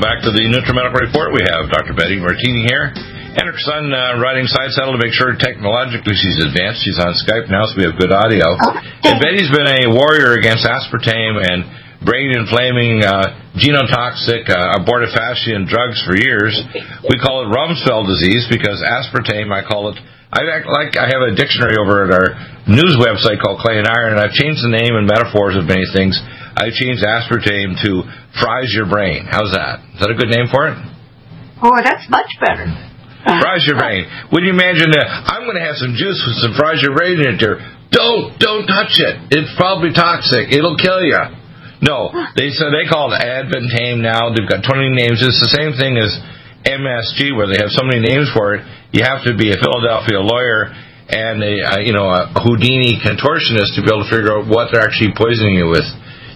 Back to the NutriMedical Report. We have Dr. Betty Martini here and her son riding side saddle to make sure technologically she's advanced. She's on Skype now, so we have good audio. Okay. And Betty's been a warrior against aspartame and brain-inflaming, genotoxic, abortifacient drugs for years. We call it Rumsfeld disease because aspartame, I call it, I have a dictionary over at our news website called Clay and Iron, and I've changed the name and metaphors of many things. I changed aspartame to fries your brain. How's that? Is that a good name for it? Oh, that's much better. Fries your brain. Would you imagine that I'm going to have some juice with some fries your brain in it there? Don't touch it. It's probably toxic. It'll kill you. No, they call it Advantame now. They've got 20 names. It's the same thing as MSG, where they have so many names for it. You have to be a Philadelphia lawyer and a Houdini contortionist to be able to figure out what they're actually poisoning you with.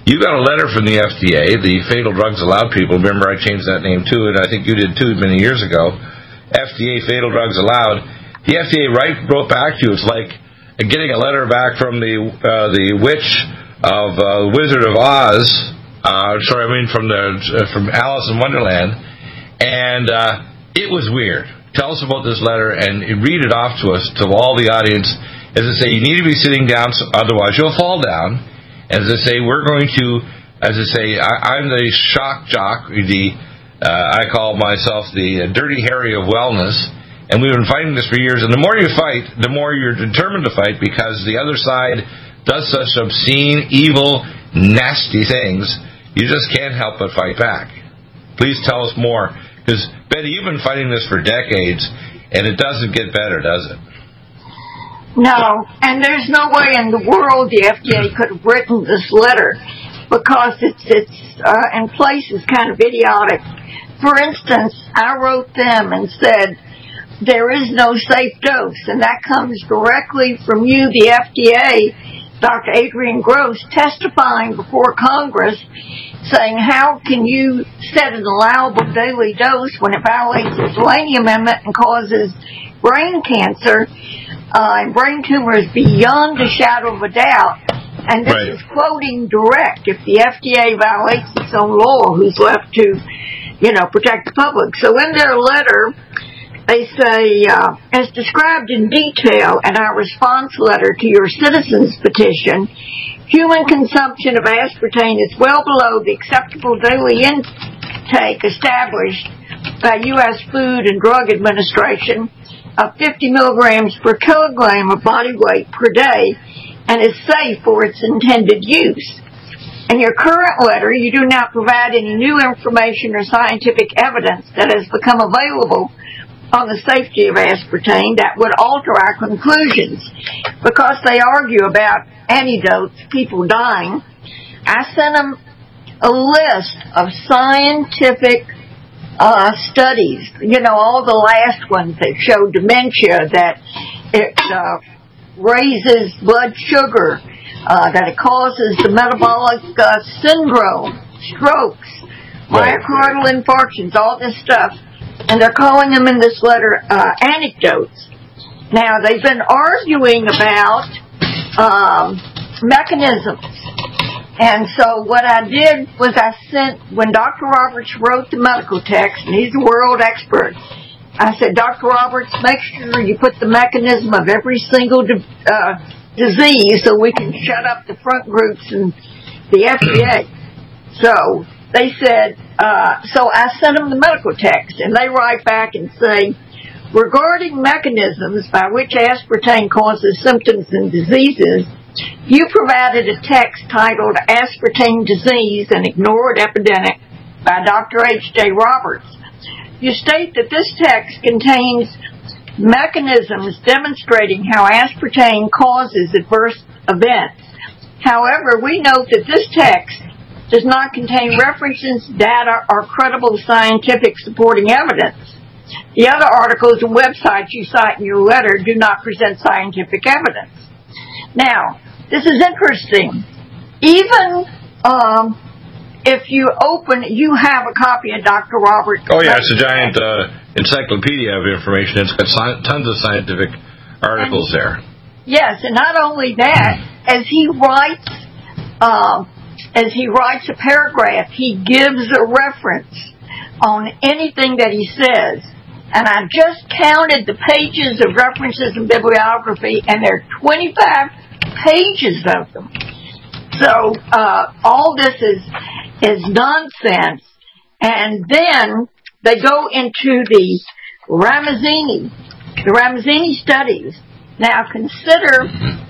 You got a letter from the FDA, the Fatal Drugs Allowed people. Remember, I changed that name too, and I think you did too many years ago. FDA, Fatal Drugs Allowed. The FDA wrote back to you. It's like getting a letter back from the witch of Wizard of Oz. From Alice in Wonderland. And it was weird. Tell us about this letter and read it off to us, to all the audience. As I say, you need to be sitting down, otherwise you'll fall down. As I say, I'm the shock jock. I call myself the Dirty Harry of wellness, and we've been fighting this for years. And the more you fight, the more you're determined to fight, because the other side does such obscene, evil, nasty things, you just can't help but fight back. Please tell us more, because, Betty, you've been fighting this for decades, and it doesn't get better, does it? No, and there's no way in the world the FDA could have written this letter, because it's in places kind of idiotic. For instance, I wrote them and said, there is no safe dose, and that comes directly from you, the FDA, Dr. Adrian Gross, testifying before Congress, saying how can you set an allowable daily dose when it violates the Delaney Amendment and causes brain cancer? And brain tumors beyond a shadow of a doubt. And this is quoting direct. If the FDA violates its own law, who's left to, protect the public? So in their letter, they say, as described in detail in our response letter to your citizens' petition, human consumption of aspartame is well below the acceptable daily intake established by U.S. Food and Drug Administration of 50 milligrams per kilogram of body weight per day, and is safe for its intended use. In your current letter, you do not provide any new information or scientific evidence that has become available on the safety of aspartame that would alter our conclusions, because they argue about antidotes, people dying. I sent them a list of scientific studies, all the last ones that show dementia, that it raises blood sugar, that it causes the metabolic syndrome, strokes, myocardial infarctions, all this stuff. And they're calling them in this letter anecdotes. Now, they've been arguing about mechanisms. And so what I did was I sent, when Dr. Roberts wrote the medical text, and he's a world expert, I said, Dr. Roberts, make sure you put the mechanism of every single disease so we can shut up the front groups and the FDA. So they said, so I sent them the medical text, and they write back and say, regarding mechanisms by which aspartame causes symptoms and diseases, you provided a text titled Aspartame Disease, an Ignored Epidemic by Dr. H.J. Roberts. You state that this text contains mechanisms demonstrating how aspartame causes adverse events. However, we note that this text does not contain references, data, or credible scientific supporting evidence. The other articles and websites you cite in your letter do not present scientific evidence. Now, this is interesting. Even if you open, you have a copy of Dr. Robert. Oh, yeah, it's a giant encyclopedia of information. It's got tons of scientific articles there. Yes, and not only that, as he writes a paragraph, he gives a reference on anything that he says. And I just counted the pages of references and bibliography, and there are 25 pages of them. So all this is nonsense. And then they go into the Ramazzini studies. Now, consider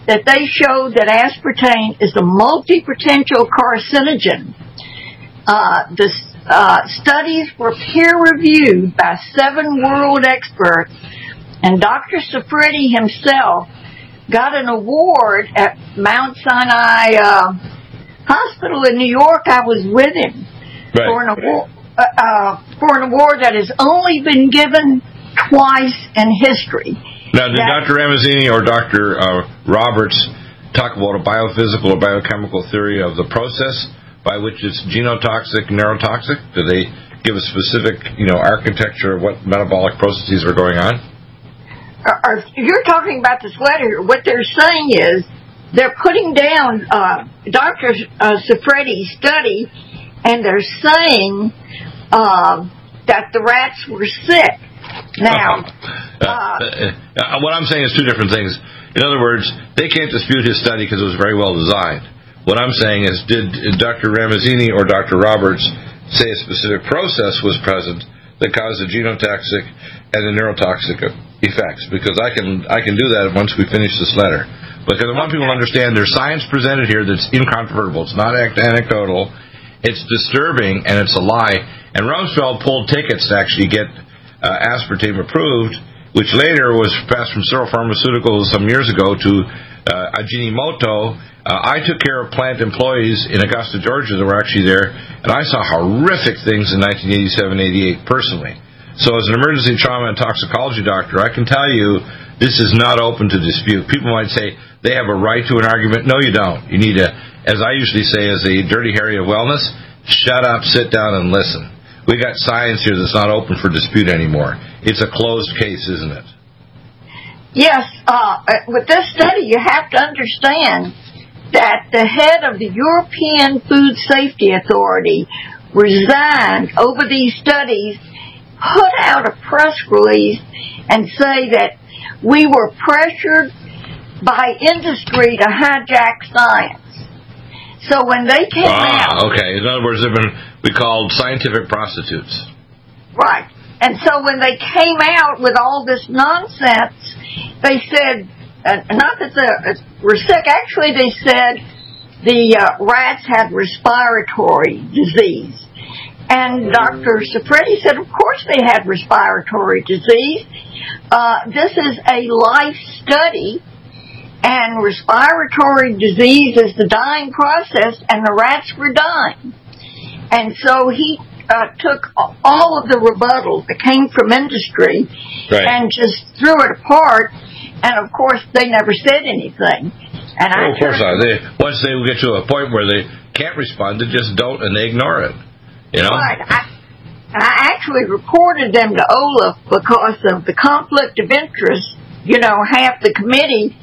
that they showed that aspartame is a multi-potential carcinogen. The studies were peer-reviewed by 7 world experts, and Dr. Soffritti himself got an award at Mount Sinai Hospital in New York. I was with him for an award that has only been given twice in history. Now, did Dr. Ramazzini or Dr. Roberts talk about a biophysical or biochemical theory of the process by which it's genotoxic, neurotoxic? Do they give a specific, architecture of what metabolic processes are going on? You're talking about this letter. What they're saying is they're putting down Dr. Soffritti's study, and they're saying that the rats were sick. Now, what I'm saying is two different things. In other words, they can't dispute his study because it was very well designed. What I'm saying is, did Dr. Ramazzini or Dr. Roberts say a specific process was present that caused the genotoxic and the neurotoxic effects? Because I can do that once we finish this letter. Because I want people to understand there's science presented here that's incontrovertible. It's not anecdotal. It's disturbing, and it's a lie. And Rumsfeld pulled tickets to actually get aspartame approved, which later was passed from Searle Pharmaceuticals some years ago to Ajinomoto. I took care of plant employees in Augusta, Georgia that were actually there, and I saw horrific things in 1987-88 personally. So as an emergency trauma and toxicology doctor, I can tell you this is not open to dispute. People might say they have a right to an argument. No, you don't. You need to, as I usually say, as a dirty Harry of wellness, shut up, sit down, and listen. We got science here that's not open for dispute anymore. It's a closed case, isn't it? Yes. With this study, you have to understand that the head of the European Food Safety Authority resigned over these studies, put out a press release, and say that we were pressured by industry to hijack science. So when they came out... okay. In other words, they've been, we called scientific prostitutes. Right. And so when they came out with all this nonsense, they said, not that they were sick, actually they said the rats had respiratory disease. And Dr. Soffritti said, of course they had respiratory disease. This is a life study. And respiratory disease is the dying process, and the rats were dying. And so he took all of the rebuttals that came from industry and just threw it apart. And, of course, they never said anything. And oh, of course not. Once they get to a point where they can't respond, they just don't, and they ignore it. You know? Right. I actually reported them to OLAF because of the conflict of interest. You know, half the committee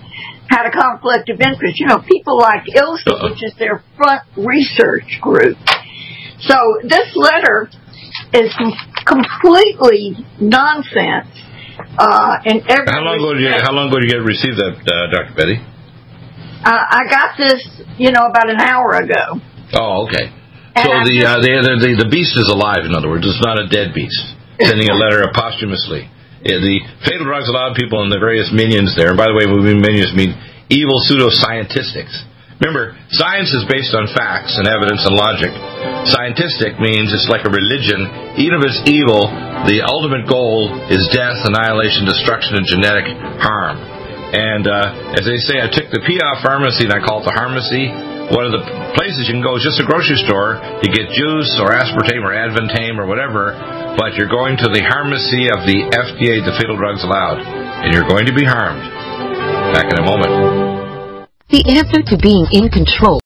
had a conflict of interest. You know, people like Ilse, which is their front research group. So this letter is completely nonsense. How long ago did you receive that, Dr. Betty? I got this, you know, about an hour ago. Oh, okay. And so the beast is alive, in other words. It's not a dead beast, sending a letter posthumously. The fatal drugs allowed people and the various minions there, and by the way, we mean minions mean evil pseudoscientistics. Remember, science is based on facts and evidence and logic. Scientistic means it's like a religion. Even if it's evil, the ultimate goal is death, annihilation, destruction, and genetic harm. And as they say, I took the PI pharmacy and I call it the pharmacy. One of the places you can go is just a grocery store to get juice or aspartame or Advantame or whatever, but you're going to the pharmacy of the FDA, the fatal drugs allowed, and you're going to be harmed. Back in a moment. The answer to being in control.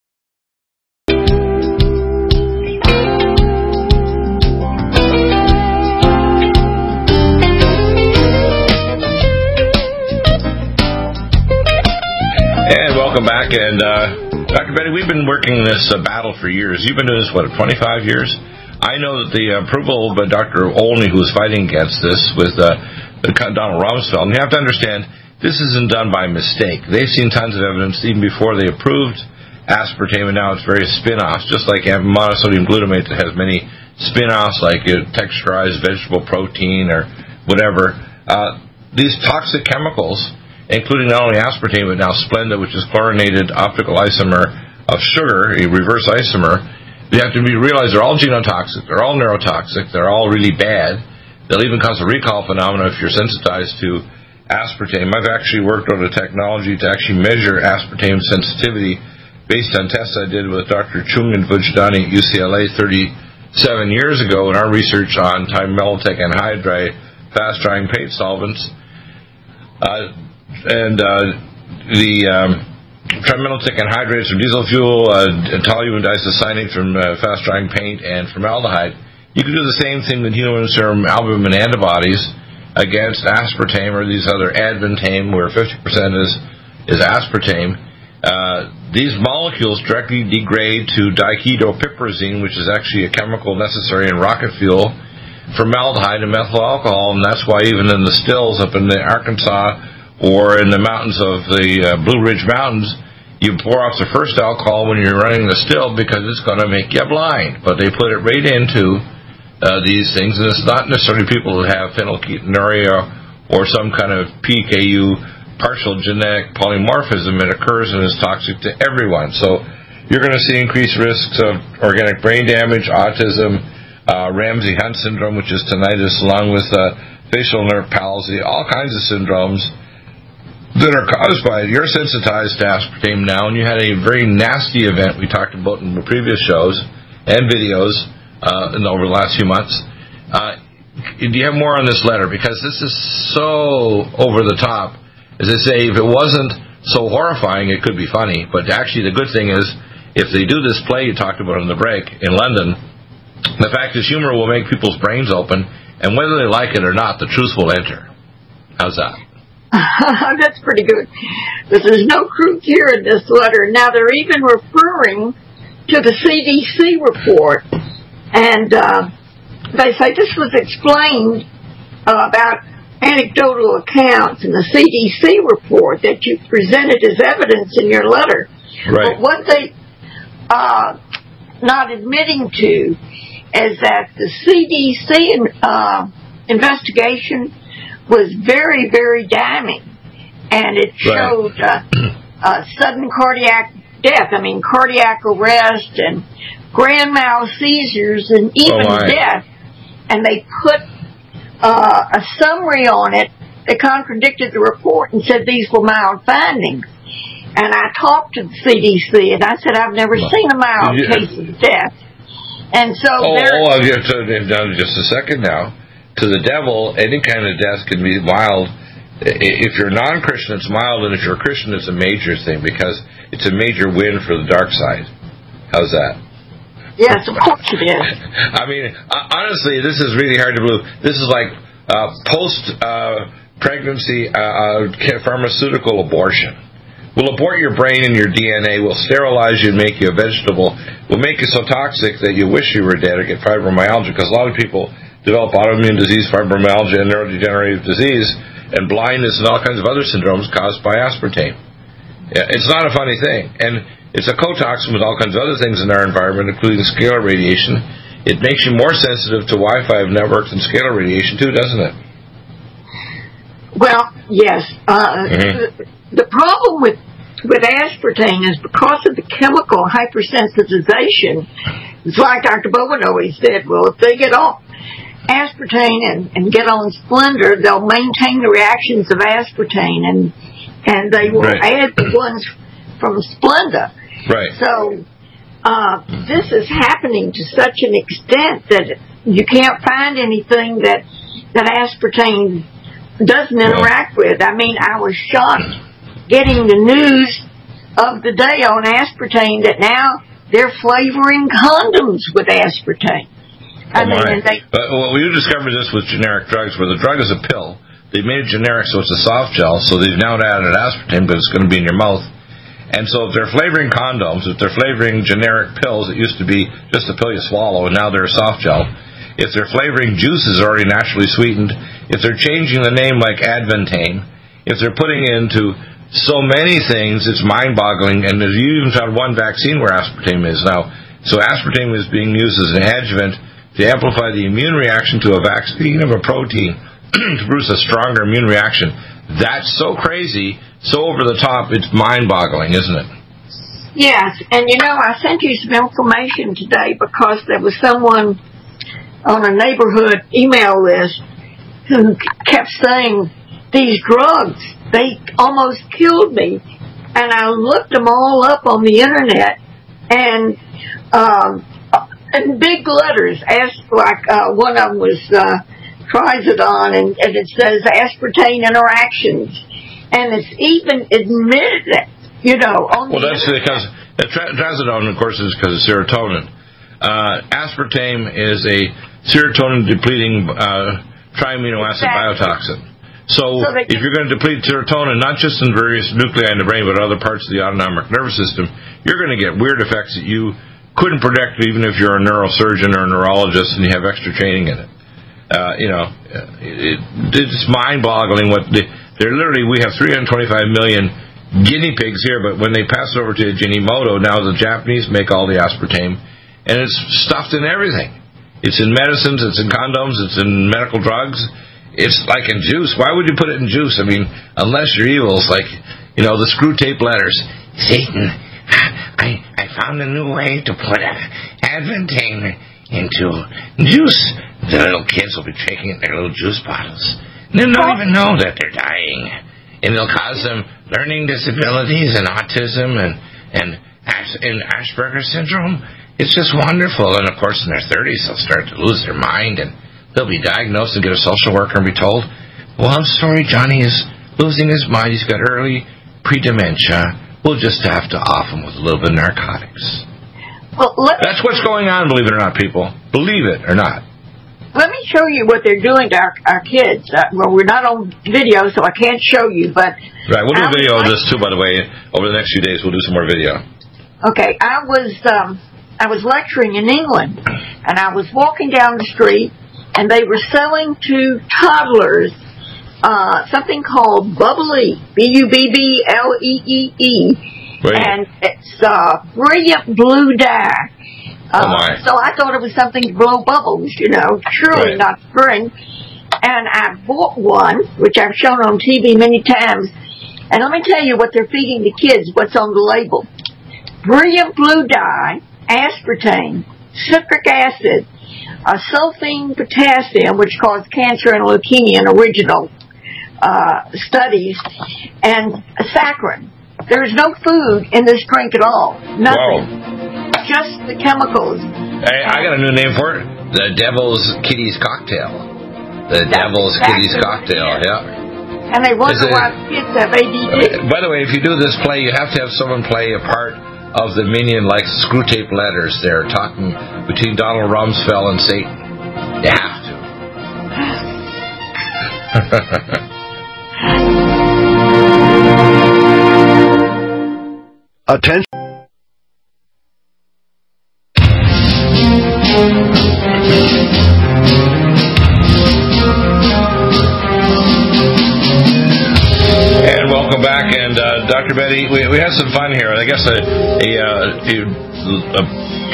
And welcome back, and Dr. Betty, we've been working this battle for years. You've been doing this, 25 years? I know that the approval by Dr. Olney, who is fighting against this with Donald Rumsfeld, and you have to understand, this isn't done by mistake. They've seen tons of evidence even before they approved aspartame, and now it's various spin-offs, just like monosodium glutamate that has many spin-offs, like texturized vegetable protein or whatever. These toxic chemicals, including not only aspartame, but now Splenda, which is chlorinated optical isomer of sugar, a reverse isomer. They have to realize they're all genotoxic, they're all neurotoxic, they're all really bad. They'll even cause a recall phenomenon if you're sensitized to aspartame. I've actually worked on a technology to actually measure aspartame sensitivity based on tests I did with Dr. Chung and Vojdani at UCLA 37 years ago in our research on Tymelotec anhydride, fast-drying paint solvents. Trimethylic anhydrates from diesel fuel, toluene diisocyanate from fast-drying paint, and formaldehyde. You can do the same thing with human serum albumin antibodies against aspartame or these other Advantame, where 50% is aspartame. These molecules directly degrade to diketopiprazine, which is actually a chemical necessary in rocket fuel, formaldehyde, and methyl alcohol, and that's why even in the stills up in the Arkansas or in the mountains of the Blue Ridge Mountains, you pour off the first alcohol when you're running the still because it's going to make you blind. But they put it right into these things, and it's not necessarily people who have phenylketonuria or some kind of PKU, partial genetic polymorphism. It occurs and is toxic to everyone. So you're going to see increased risks of organic brain damage, autism, Ramsey-Hunt syndrome, which is tinnitus, along with facial nerve palsy, all kinds of syndromes that are caused by it. You're sensitized to aspartame now, and you had a very nasty event we talked about in the previous shows and videos over the last few months. Do you have more on this letter? Because this is so over the top. As I say, if it wasn't so horrifying, it could be funny. But actually the good thing is, if they do this play you talked about on the break in London, the fact is humor will make people's brains open, and whether they like it or not, the truth will enter. How's that? That's pretty good. But there's no truth here in this letter. Now, they're even referring to the CDC report. And they say this was explained about anecdotal accounts in the CDC report that you presented as evidence in your letter. Right. But what they are not admitting to is that the CDC investigation was very, very damning, and it showed sudden cardiac death. I mean, cardiac arrest and grand mal seizures and even death. And they put a summary on it that contradicted the report and said these were mild findings. And I talked to the CDC, and I said, I've never seen a mild case of death. And so just a second now. To the devil, any kind of death can be mild. If you're non-Christian, it's mild, and if you're a Christian, it's a major thing, because It's a major win for the dark side. How's that? Yes, of course it is. I mean, honestly, this is really hard to believe. This is like post-pregnancy pharmaceutical abortion. We'll abort your brain and your DNA. We'll sterilize you and make you a vegetable. We'll make you so toxic that you wish you were dead or get fibromyalgia, because a lot of people develop autoimmune disease, fibromyalgia, and neurodegenerative disease, and blindness and all kinds of other syndromes caused by aspartame. It's not a funny thing. And it's a cotoxin with all kinds of other things in our environment, including scalar radiation. It makes you more sensitive to Wi-Fi networks and scalar radiation, too, doesn't it? Well, yes. The problem with aspartame is because of the chemical hypersensitization. It's like Dr. Bowen always said, well, if they get on aspartame and get on Splenda, they'll maintain the reactions of aspartame, and they will add the ones from Splenda. Right. So this is happening to such an extent that you can't find anything that aspartame doesn't interact with. I mean, I was shocked getting the news of the day on aspartame that now they're flavoring condoms with aspartame. Well, you discovered this with generic drugs, where the drug is a pill. They made it generic, so it's a soft gel, so they've now added aspartame, but it's going to be in your mouth. And so if they're flavoring condoms, if they're flavoring generic pills, it used to be just a pill you swallow, and now they're a soft gel. If they're flavoring juices already naturally sweetened, if they're changing the name like Advantame, if they're putting into so many things, it's mind-boggling. And there's even found one vaccine where aspartame is now. So aspartame is being used as an adjuvant to amplify the immune reaction to a vaccine of a protein to produce a stronger immune reaction. That's so crazy, so over the top, it's mind-boggling, isn't it? Yes, and you know, I sent you some information today because there was someone on a neighborhood email list who kept saying, these drugs, they almost killed me. And I looked them all up on the internet, and in big letters, one of them was trazodone, and it says aspartame interactions. And it's even admitted that, you know. Because trazodone, of course, is because of serotonin. Aspartame is a serotonin-depleting triamino acid biotoxin. So if you're going to deplete serotonin, not just in various nuclei in the brain, but other parts of the autonomic nervous system, you're going to get weird effects that you couldn't predict even if you're a neurosurgeon or a neurologist and you have extra training in it. It's mind-boggling. We have 325 million guinea pigs here, but when they pass it over to Ajinomoto, now the Japanese make all the aspartame, and it's stuffed in everything. It's in medicines, it's in condoms, it's in medical drugs. It's like in juice. Why would you put it in juice? I mean, unless you're evil. It's like, you know, the screw tape letters. Satan, I found a new way to put Advantame into juice. The little kids will be drinking it in their little juice bottles. And they'll not even know that they're dying. And it'll cause them learning disabilities and autism and Asperger's syndrome. It's just wonderful. And, of course, in their 30s, they'll start to lose their mind, and they'll be diagnosed and get a social worker and be told, well, I'm sorry, Johnny is losing his mind. He's got early pre-dementia. We'll just have to off him with a little bit of narcotics. Well, that's what's going on, believe it or not, people. Believe it or not. Let me show you what they're doing to our kids. Well, we're not on video, so I can't show you. But we'll do a video of this, too, by the way. Over the next few days, we'll do some more video. Okay, I was lecturing in England, and I was walking down the street, and they were selling to toddlers something called Bubblee, Bubbblee, and it's Brilliant Blue Dye. So I thought it was something to blow bubbles, you know, surely not spring. And I bought one, which I've shown on TV many times, and let me tell you what they're feeding the kids, what's on the label. Brilliant Blue Dye, aspartame, citric acid, sulfine potassium, which caused cancer and leukemia in original studies, and saccharin. There is no food in this drink at all. Nothing. Whoa. Just the chemicals. Hey, I got a new name for it. The Devil's Kitty's Cocktail. The Devil's Kitty's Cocktail, yeah. And they wonder why kids have ADD. By the way, if you do this play, you have to have someone play a part of the minion like Screw Tape Letters there, talking between Donald Rumsfeld and Satan. You have to. Attention. And welcome back, and Dr. Betty, we had some fun here. I guess a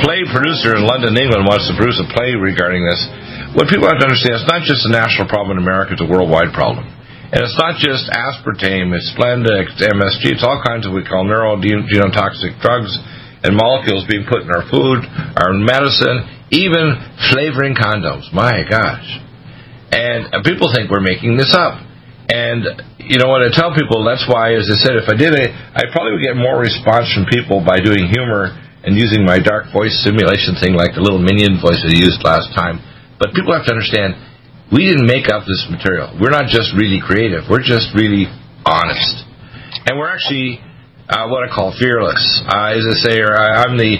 play producer in London, England, wants to produce a play regarding this. What people have to understand, it's not just a national problem in America, it's a worldwide problem. And it's not just aspartame, it's Splenda, it's MSG, it's all kinds of what we call neurogenotoxic drugs and molecules being put in our food, our medicine, even flavoring condoms. My gosh. And people think we're making this up. And, you know, what I tell people, that's why, as I said, if I did it, I probably would get more response from people by doing humor and using my dark voice simulation thing like the little minion voice I used last time. But people have to understand, we didn't make up this material. We're not just really creative. We're just really honest. And we're actually what I call fearless. As I say, I'm the,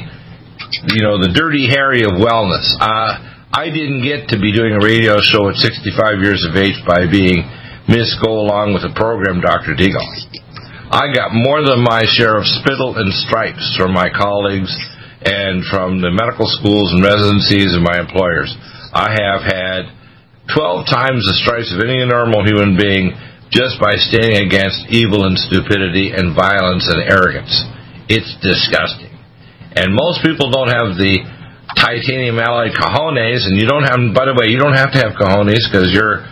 you know, the Dirty Harry of wellness. I didn't get to be doing a radio show at 65 years of age by being Miss Go Along with the Program, Dr. Deagle. I got more than my share of spittle and stripes from my colleagues and from the medical schools and residencies and my employers. I have had 12 times the stripes of any normal human being just by standing against evil and stupidity and violence and arrogance. It's disgusting. And most people don't have the titanium alloy cojones, and you don't have, by the way, you don't have to have cojones because you're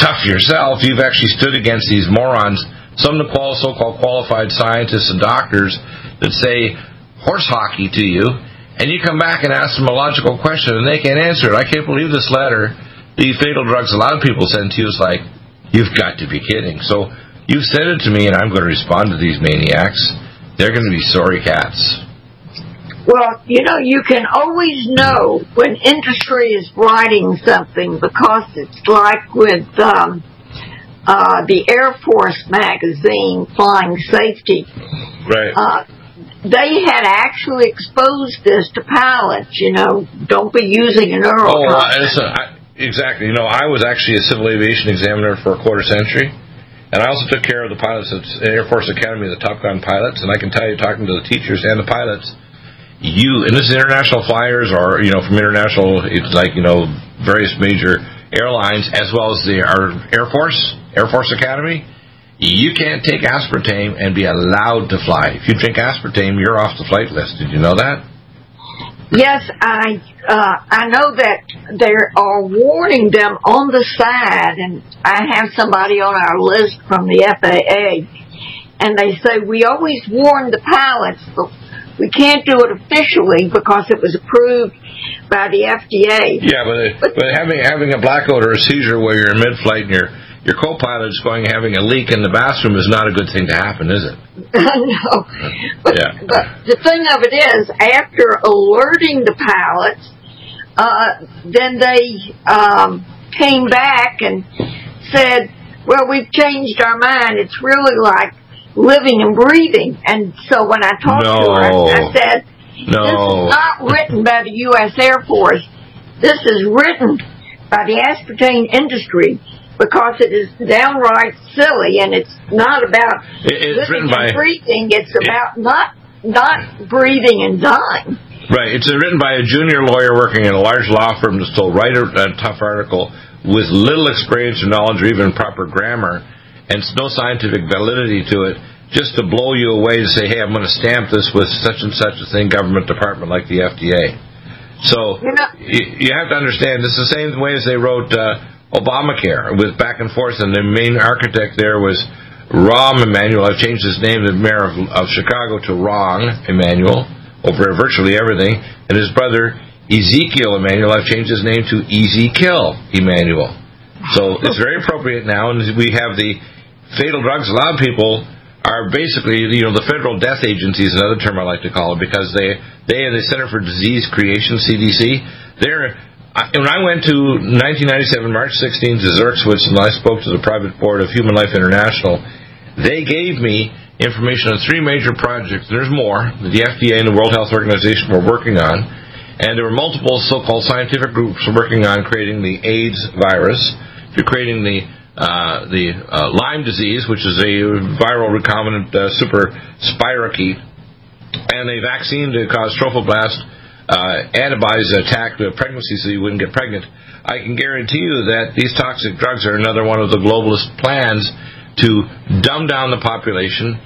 tough yourself. You've actually stood against these morons, some of the so-called qualified scientists and doctors that say horse hockey to you. And you come back and ask them a logical question, and they can't answer it. I can't believe this letter, the fatal drugs a lot of people send to you, is like, you've got to be kidding. So you've sent it to me, and I'm going to respond to these maniacs. They're going to be sorry cats. Well, you know, you can always know when industry is writing something, because it's like with the Air Force magazine, Flying Safety. Right. They had actually exposed this to pilots, you know, don't be using a neural. Oh, exactly. You know, I was actually a civil aviation examiner for a quarter century, and I also took care of the pilots at Air Force Academy, the Top Gun pilots, and I can tell you, talking to the teachers and the pilots, and this is international flyers or, you know, from international, it's like, you know, various major airlines, as well as our Air Force Academy. You can't take aspartame and be allowed to fly. If you drink aspartame, you're off the flight list. Did you know that? Yes, I know that they are warning them on the side, and I have somebody on our list from the FAA, and they say, we always warn the pilots, but we can't do it officially because it was approved by the FDA. Yeah, but having a blackout or a seizure where you're in mid-flight and your co-pilot is going having a leak in the bathroom is not a good thing to happen, is it? No. But the thing of it is, after alerting the pilots, then they came back and said, well, we've changed our mind. It's really like living and breathing. And so when I talked to her, I said, this is not written by the U.S. Air Force. This is written by the aspartame industry, because it is downright silly, and it's not about breathing. It's about not breathing and dying. Right. It's written by a junior lawyer working in a large law firm that's told, write a tough article with little experience or knowledge or even proper grammar, and it's no scientific validity to it, just to blow you away to say, hey, I'm going to stamp this with such and such a thing, government department like the FDA. So you have to understand, it's the same way as they wrote Obamacare, with back and forth, and the main architect there was Rahm Emanuel. I've changed his name, the mayor of Chicago, to Ron Emanuel, over virtually everything, and his brother Ezekiel Emanuel, I've changed his name to Ezekiel Emanuel. So it's very appropriate now, and we have the fatal drugs. A lot of people are basically, you know, the Federal Death Agency is another term I like to call it, because they and the Center for Disease Creation, CDC, they're When I went to 1997, March 16th, to Zurich, and I spoke to the private board of Human Life International, they gave me information on three major projects. There's more that the FDA and the World Health Organization were working on, and there were multiple so-called scientific groups working on creating the AIDS virus, creating the Lyme disease, which is a viral recombinant super spirochete, and a vaccine to cause trophoblast antibodies that attack the pregnancy so you wouldn't get pregnant. I can guarantee you that these toxic drugs are another one of the globalist plans to dumb down the population,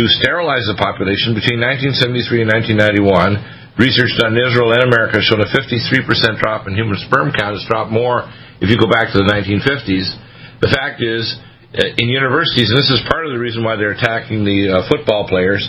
to sterilize the population. Between 1973 and 1991, research done in Israel and America showed a 53% drop in human sperm count. It's dropped more if you go back to the 1950s. The fact is, in universities, and this is part of the reason why they're attacking the football players,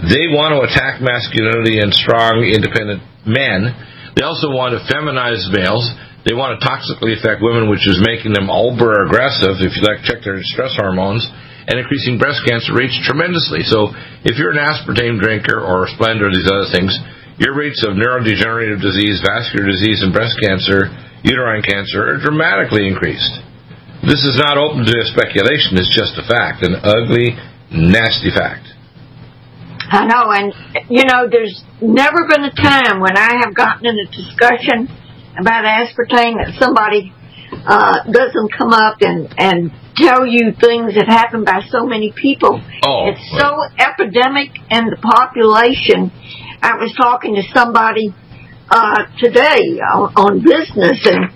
they want to attack masculinity and strong, independent men. They also want to feminize males. They want to toxically affect women, which is making them ultra aggressive, if you like, check their stress hormones, and increasing breast cancer rates tremendously. So if you're an aspartame drinker or Splenda or these other things, your rates of neurodegenerative disease, vascular disease, and breast cancer, uterine cancer, are dramatically increased. This is not open to speculation. It's just a fact, an ugly, nasty fact. I know, and, you know, there's never been a time when I have gotten in a discussion about aspartame that somebody doesn't come up and tell you things that happen by so many people. Oh, it's so epidemic in the population. I was talking to somebody today on business, and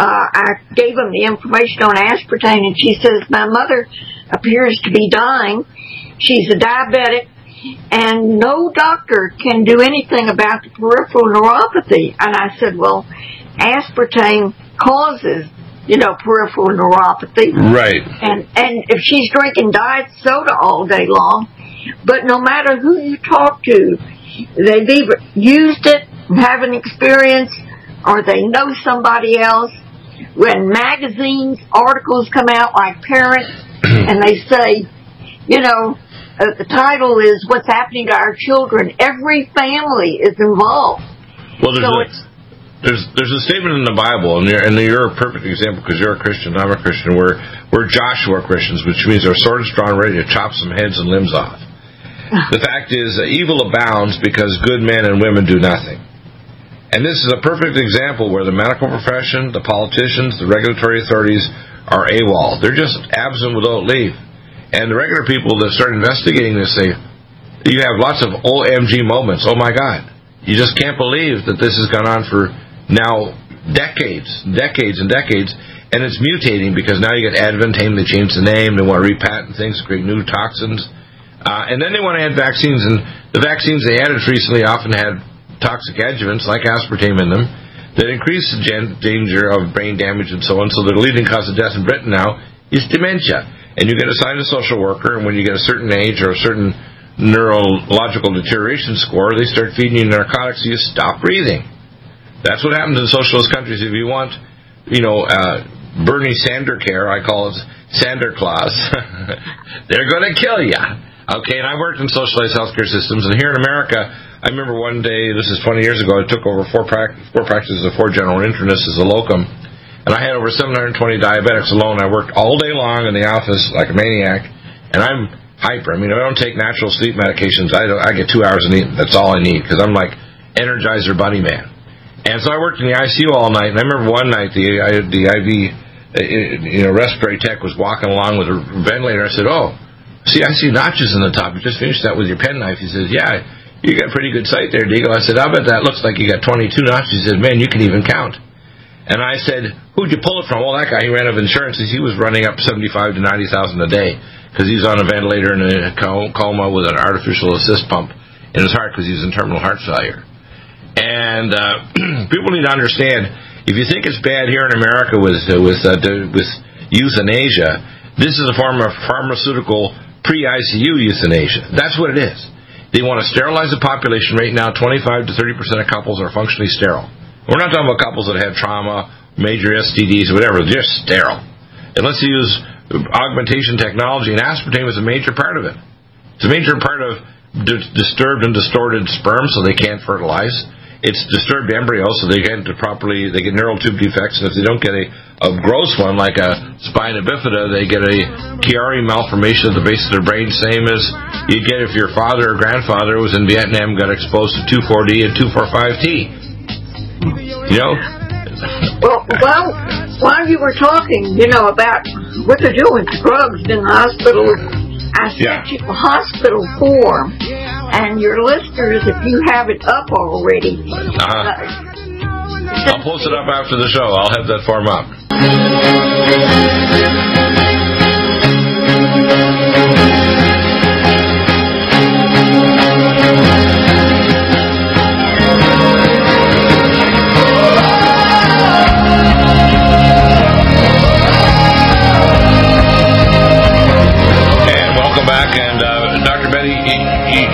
I gave them the information on aspartame, and she says, my mother appears to be dying. She's a diabetic. And no doctor can do anything about the peripheral neuropathy. And I said, well, aspartame causes, you know, peripheral neuropathy. Right. And if she's drinking diet soda all day long, but no matter who you talk to, they've either used it and have an experience, or they know somebody else. When magazines, articles come out like Parents, and they say, you know, the title is What's Happening to Our Children. Every family is involved. Well, there's a statement in the Bible, and you're a perfect example because you're a Christian, I'm a Christian. We're Joshua Christians, which means our sword is drawn ready to chop some heads and limbs off. The fact is, evil abounds because good men and women do nothing. And this is a perfect example where the medical profession, the politicians, the regulatory authorities are AWOL. They're just absent without leave. And the regular people that start investigating this say, you have lots of OMG moments. Oh, my God. You just can't believe that this has gone on for now decades, and it's mutating because now you got Advantame. They changed the name. They want to repatent things, create new toxins. And then they want to add vaccines, and the vaccines they added recently often had toxic adjuvants like aspartame in them that increase the danger of brain damage and so on. So the leading cause of death in Britain now is dementia. And you get assigned a social worker, and when you get a certain age or a certain neurological deterioration score, they start feeding you narcotics, so you stop breathing. That's what happens in socialist countries. If you want, you know, Bernie Sander care, I call it Sander Claus, they're going to kill you. Okay, and I worked in socialized healthcare systems, and here in America, I remember one day, this is 20 years ago, I took over four practices of four general internists as a locum. And I had over 720 diabetics alone. I worked all day long in the office like a maniac, and I'm hyper. I mean, if I don't take natural sleep medications, I get 2 hours and eat. That's all I need because I'm like Energizer Bunny Man. And so I worked in the ICU all night. And I remember one night the IV, you know, respiratory tech was walking along with a ventilator. I said, "Oh, see, I see notches in the top. You just finished that with your penknife." He says, "Yeah, you got a pretty good sight there, Deagle." I said, "I bet that looks like you got 22 notches." He said, "Man, you can even count." And I said, "Who'd you pull it from?" Well, that guy, he ran out of insurance. He was running up $75,000 to $90,000 a day because he was on a ventilator in a coma with an artificial assist pump in his heart because he was in terminal heart failure. And people need to understand, if you think it's bad here in America with euthanasia, this is a form of pharmaceutical pre-ICU euthanasia. That's what it is. They want to sterilize the population. Right now, 25 to 30% of couples are functionally sterile. We're not talking about couples that have trauma, major STDs, whatever. They're just sterile. And let's use augmentation technology, and aspartame is a major part of it. It's a major part of disturbed and distorted sperm, so they can't fertilize. it's disturbed embryos, so they get neural tube defects, and if they don't get a gross one like a spina bifida, they get a Chiari malformation at the base of their brain, same as you get if your father or grandfather was in Vietnam, got exposed to 2,4-D and 2,4,5-T. You know? Well, while you were talking, about what they're doing to drugs in the hospital, I sent you a hospital form, and your listeners, if you have it up already, I'll post it up after the show. I'll have that form up.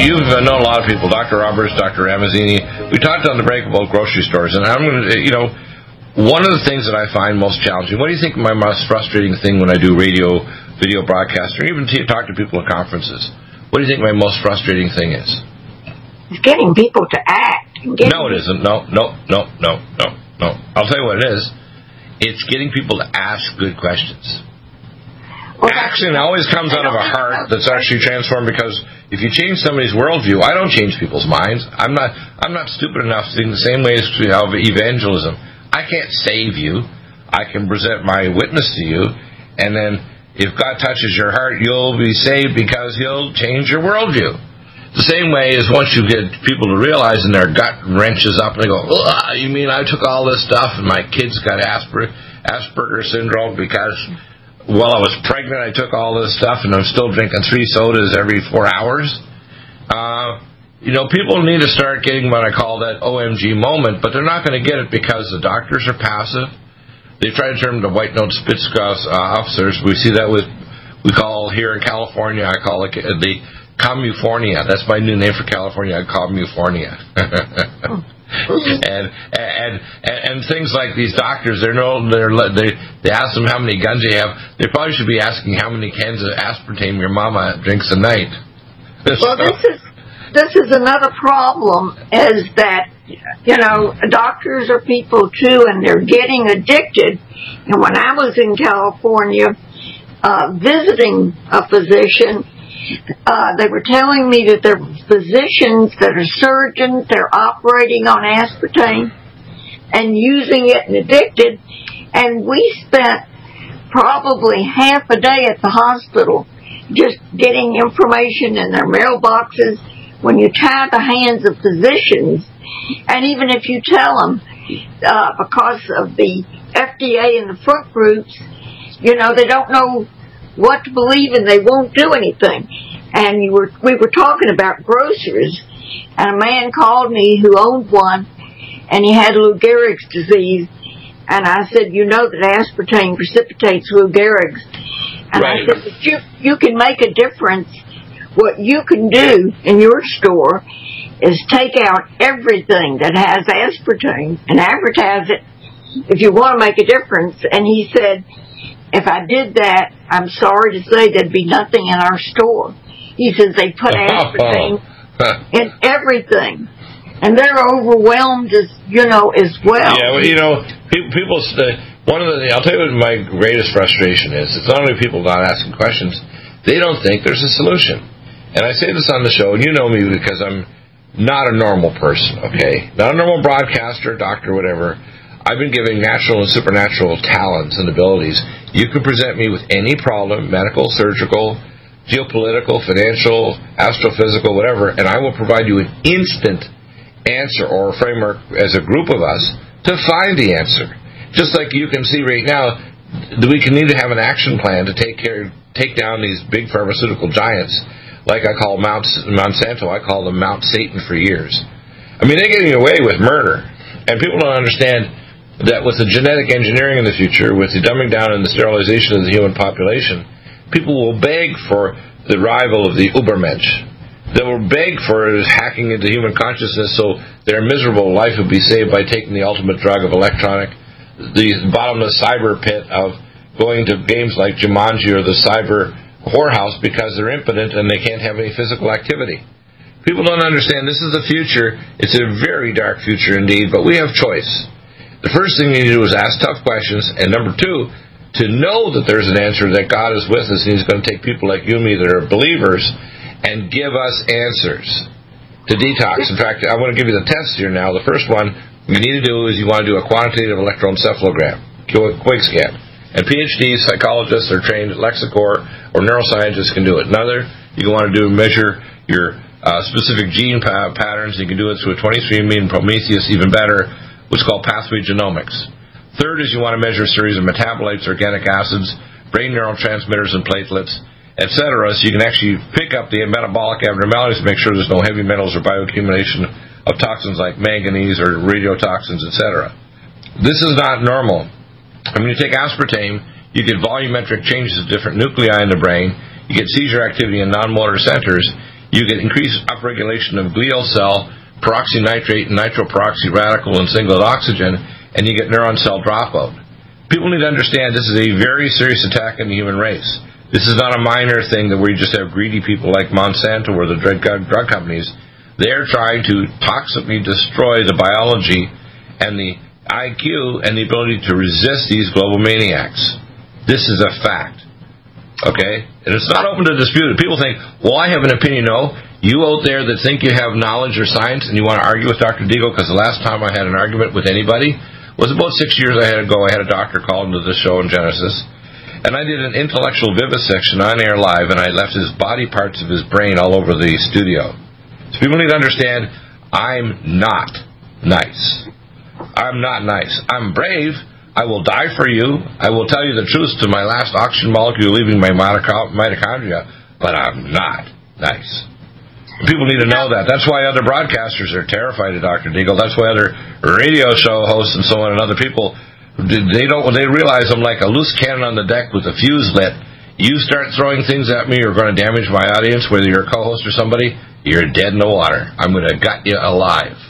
You've known a lot of people, Dr. Roberts, Dr. Ramazzini. We talked on the break about grocery stores, and I'm going to, one of the things that I find most challenging, what do you think my most frustrating thing when I do radio, video broadcast, or even talk to people at conferences, what do you think my most frustrating thing is? It's getting people to act. No, it isn't. No. I'll tell you what it is. It's getting people to ask good questions. Action always comes out of a heart that's actually transformed, because if you change somebody's worldview, I don't change people's minds. I'm not stupid enough to think the same way as of evangelism. I can't save you. I can present my witness to you, and then if God touches your heart, you'll be saved because He'll change your worldview. The same way is once you get people to realize and their gut wrenches up and they go, you mean I took all this stuff and my kids got Asperger's syndrome because... While I was pregnant, I took all this stuff, and I'm still drinking 3 sodas every 4 hours. People need to start getting what I call that OMG moment, but they're not going to get it because the doctors are passive. They try to turn them to white note Spitzkoff officers. We see that here in California, I call it the Comufornia. That's my new name for California, Comufornia. and things like these doctors, they ask them how many guns you have. They probably should be asking how many cans of aspartame your mama drinks a night. Well, this is another problem, is that doctors are people too, and they're getting addicted. And when I was in California visiting a physician, they were telling me that there are physicians that are surgeons, they're operating on aspartame and using it and addicted. And we spent probably half a day at the hospital just getting information in their mailboxes. When you tie the hands of physicians, and even if you tell them, because of the FDA and the front groups, they don't know what to believe, and they won't do anything. And we were talking about groceries, and a man called me who owned one, and he had Lou Gehrig's disease, and I said, that aspartame precipitates Lou Gehrig's. And right. I said, but you can make a difference. What you can do in your store is take out everything that has aspartame and advertise it if you want to make a difference. And he said, if I did that, I'm sorry to say there'd be nothing in our store. He says they put aspartame in everything, and they're overwhelmed as well. Yeah, people. I'll tell you what my greatest frustration is. It's not only people not asking questions; they don't think there's a solution. And I say this on the show, and you know me because I'm not a normal person. Okay, not a normal broadcaster, doctor, whatever. I've been giving natural and supernatural talents and abilities. You can present me with any problem, medical, surgical, geopolitical, financial, astrophysical, whatever, and I will provide you an instant answer or a framework as a group of us to find the answer. Just like you can see right now, we can need to have an action plan to take down these big pharmaceutical giants, like I call Monsanto. I call them Mount Satan for years. I mean, they're getting away with murder, and people don't understand that with the genetic engineering in the future, with the dumbing down and the sterilization of the human population, people will beg for the arrival of the Ubermensch. They will beg for hacking into human consciousness so their miserable life will be saved by taking the ultimate drug of the bottomless cyber pit of going to games like Jumanji or the cyber whorehouse because they're impotent and they can't have any physical activity. People don't understand this is the future. It's a very dark future indeed, but we have choice. The first thing you need to do is ask tough questions, and number two, to know that there's an answer, that God is with us, and he's going to take people like you and me that are believers and give us answers to detox. In fact, I want to give you the test here now. The first one you need to do is you want to do a quantitative electroencephalogram, quick scan. And PhD psychologists or trained Lexicor or neuroscientists can do it. Another, you want to do measure your specific gene patterns. You can do it through a 23andMe and Prometheus, even better, what's called pathway genomics. Third is you want to measure a series of metabolites, organic acids, brain neurotransmitters and platelets, etc. So you can actually pick up the metabolic abnormalities to make sure there's no heavy metals or bioaccumulation of toxins like manganese or radiotoxins, etc. This is not normal. And when you take aspartame, you get volumetric changes of different nuclei in the brain, you get seizure activity in non-motor centers, you get increased upregulation of glial cell, peroxynitrate, and nitroperoxy radical, and singlet oxygen, and you get neuron cell dropout. People need to understand this is a very serious attack on the human race. This is not a minor thing that where you just have greedy people like Monsanto or the drug companies. They're trying to toxically destroy the biology and the IQ and the ability to resist these global maniacs. This is a fact. Okay? And it's not open to dispute. People think, well, I have an opinion. No, you out there that think you have knowledge or science and you want to argue with Dr. Deagle, because the last time I had an argument with anybody was about 6 years ago. I had a doctor call into the show in Genesis, and I did an intellectual vivisection on air live, and I left his body parts of his brain all over the studio. So people need to understand, I'm not nice. I'm not nice. I'm brave. I will die for you. I will tell you the truth to my last oxygen molecule leaving my mitochondria, but I'm not nice. People need to know that. That's why other broadcasters are terrified of Dr. Deagle. That's why other radio show hosts and so on and other people, they realize I'm like a loose cannon on the deck with a fuse lit. You start throwing things at me, you're going to damage my audience, whether you're a co-host or somebody, you're dead in the water. I'm going to gut you alive.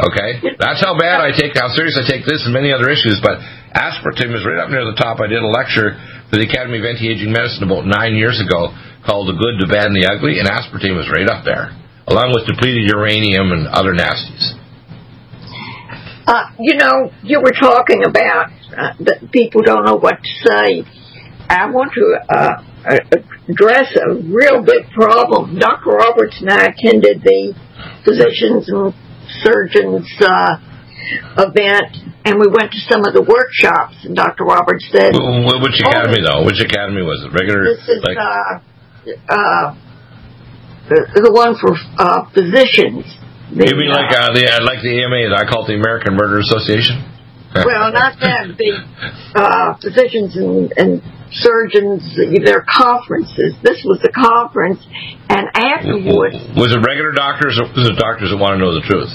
Okay? That's how bad I take, how serious I take this and many other issues, but aspartame is right up near the top. I did a lecture for the Academy of Anti-Aging Medicine about 9 years ago called The Good, the Bad, and the Ugly, and aspartame is right up there, along with depleted uranium and other nasties. You know, you were talking about that people don't know what to say. I want to address a real big problem. Dr. Roberts and I attended the physicians and surgeons event, and we went to some of the workshops, and Dr. Roberts said... Which academy, though? Which academy was it? Regular... This is like, the one for physicians. You mean like the AMA, I call it the American Murder Association? Well, not that. The physicians and surgeons, their conferences. This was a conference, and afterwards... Was it regular doctors, or was it doctors that want to know the truth?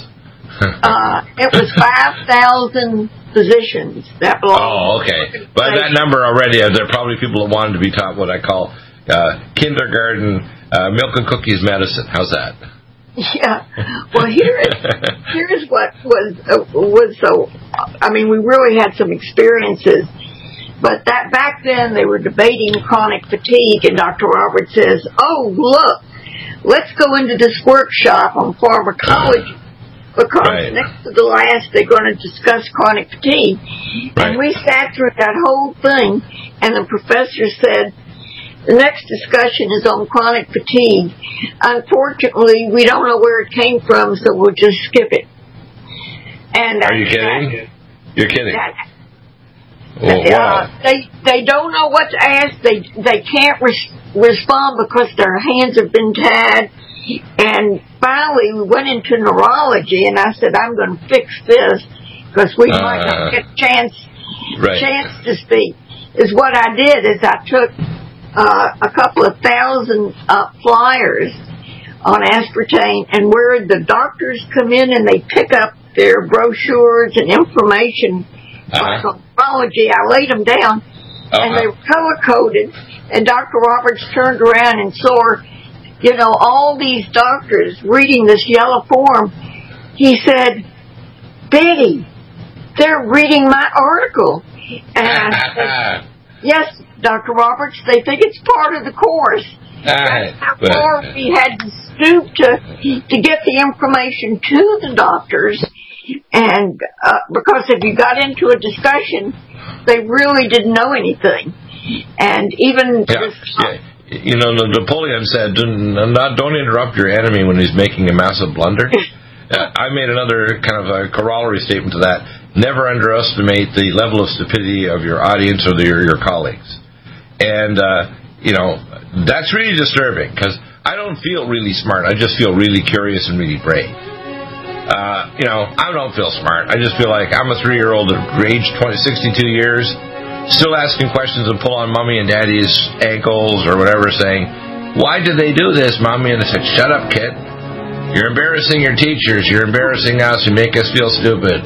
It was 5,000 physicians that belonged. Oh, okay. By that number already, there are probably people that wanted to be taught what I call kindergarten milk and cookies medicine. How's that? Yeah. Well, here is what was so... I mean, we really had some experiences. But that back then they were debating chronic fatigue, and Dr. Roberts says, oh, look, let's go into this workshop on pharmacology because next to the last they're going to discuss chronic fatigue. Right. And we sat through that whole thing, and the professor said, the next discussion is on chronic fatigue. Unfortunately, we don't know where it came from, so we'll just skip it. And are you kidding? You're kidding. Wow. They don't know what to ask. They can't respond because their hands have been tied. And finally, we went into neurology, and I said, I'm going to fix this because we might not get a chance to speak. Is what I did is I took a couple of thousand flyers on aspartame, and where the doctors come in and they pick up their brochures and information. Uh-huh. I laid them down, and they were color-coded, and Dr. Roberts turned around and saw, you know, all these doctors reading this yellow form. He said, Betty, they're reading my article. And I said, yes, Dr. Roberts, they think it's part of the course. That's how far we had to stoop to get the information to the doctors. And because if you got into a discussion, they really didn't know anything. And even... You know, Napoleon said, don't interrupt your enemy when he's making a massive blunder. I made another kind of a corollary statement to that. Never underestimate the level of stupidity of your audience or your colleagues. And, you know, that's really disturbing because I don't feel really smart. I just feel really curious and really brave. You know, I don't feel smart. I just feel like I'm a 3-year-old at age 62 years, still asking questions and pull on mommy and daddy's ankles or whatever, saying, why did they do this, mommy? And I said, shut up, kid. You're embarrassing your teachers. You're embarrassing us. You make us feel stupid.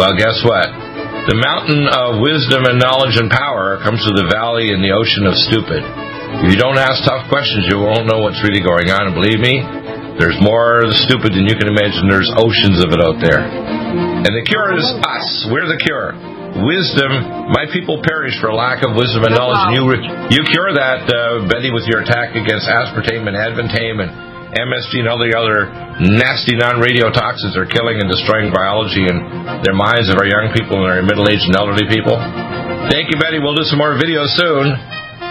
Well, guess what? The mountain of wisdom and knowledge and power comes to the valley and the ocean of stupid. If you don't ask tough questions, you won't know what's really going on. And believe me, there's more stupid than you can imagine. There's oceans of it out there. And the cure is us. We're the cure. Wisdom, my people perish for lack of wisdom and knowledge. And you cure that, Betty, with your attack against aspartame and advantame and MSG and all the other nasty non-radio toxins are killing and destroying biology and their minds of our young people and our middle-aged and elderly people. Thank you, Betty. We'll do some more videos soon.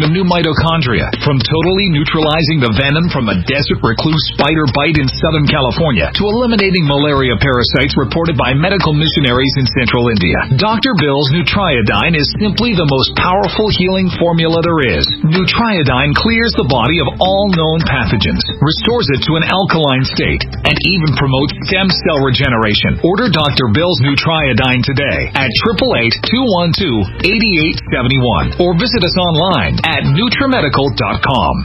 of new mitochondria, from totally neutralizing the venom from a desert recluse spider bite in Southern California to eliminating malaria parasites reported by medical missionaries in Central India. Dr. Bill's Nutriodine is simply the most powerful healing formula there is. Nutriodine clears the body of all known pathogens, restores it to an alkaline state, and even promotes stem cell regeneration. Order Dr. Bill's Nutriodine today at 888-212-8871 or visit us online at NutriMedical.com.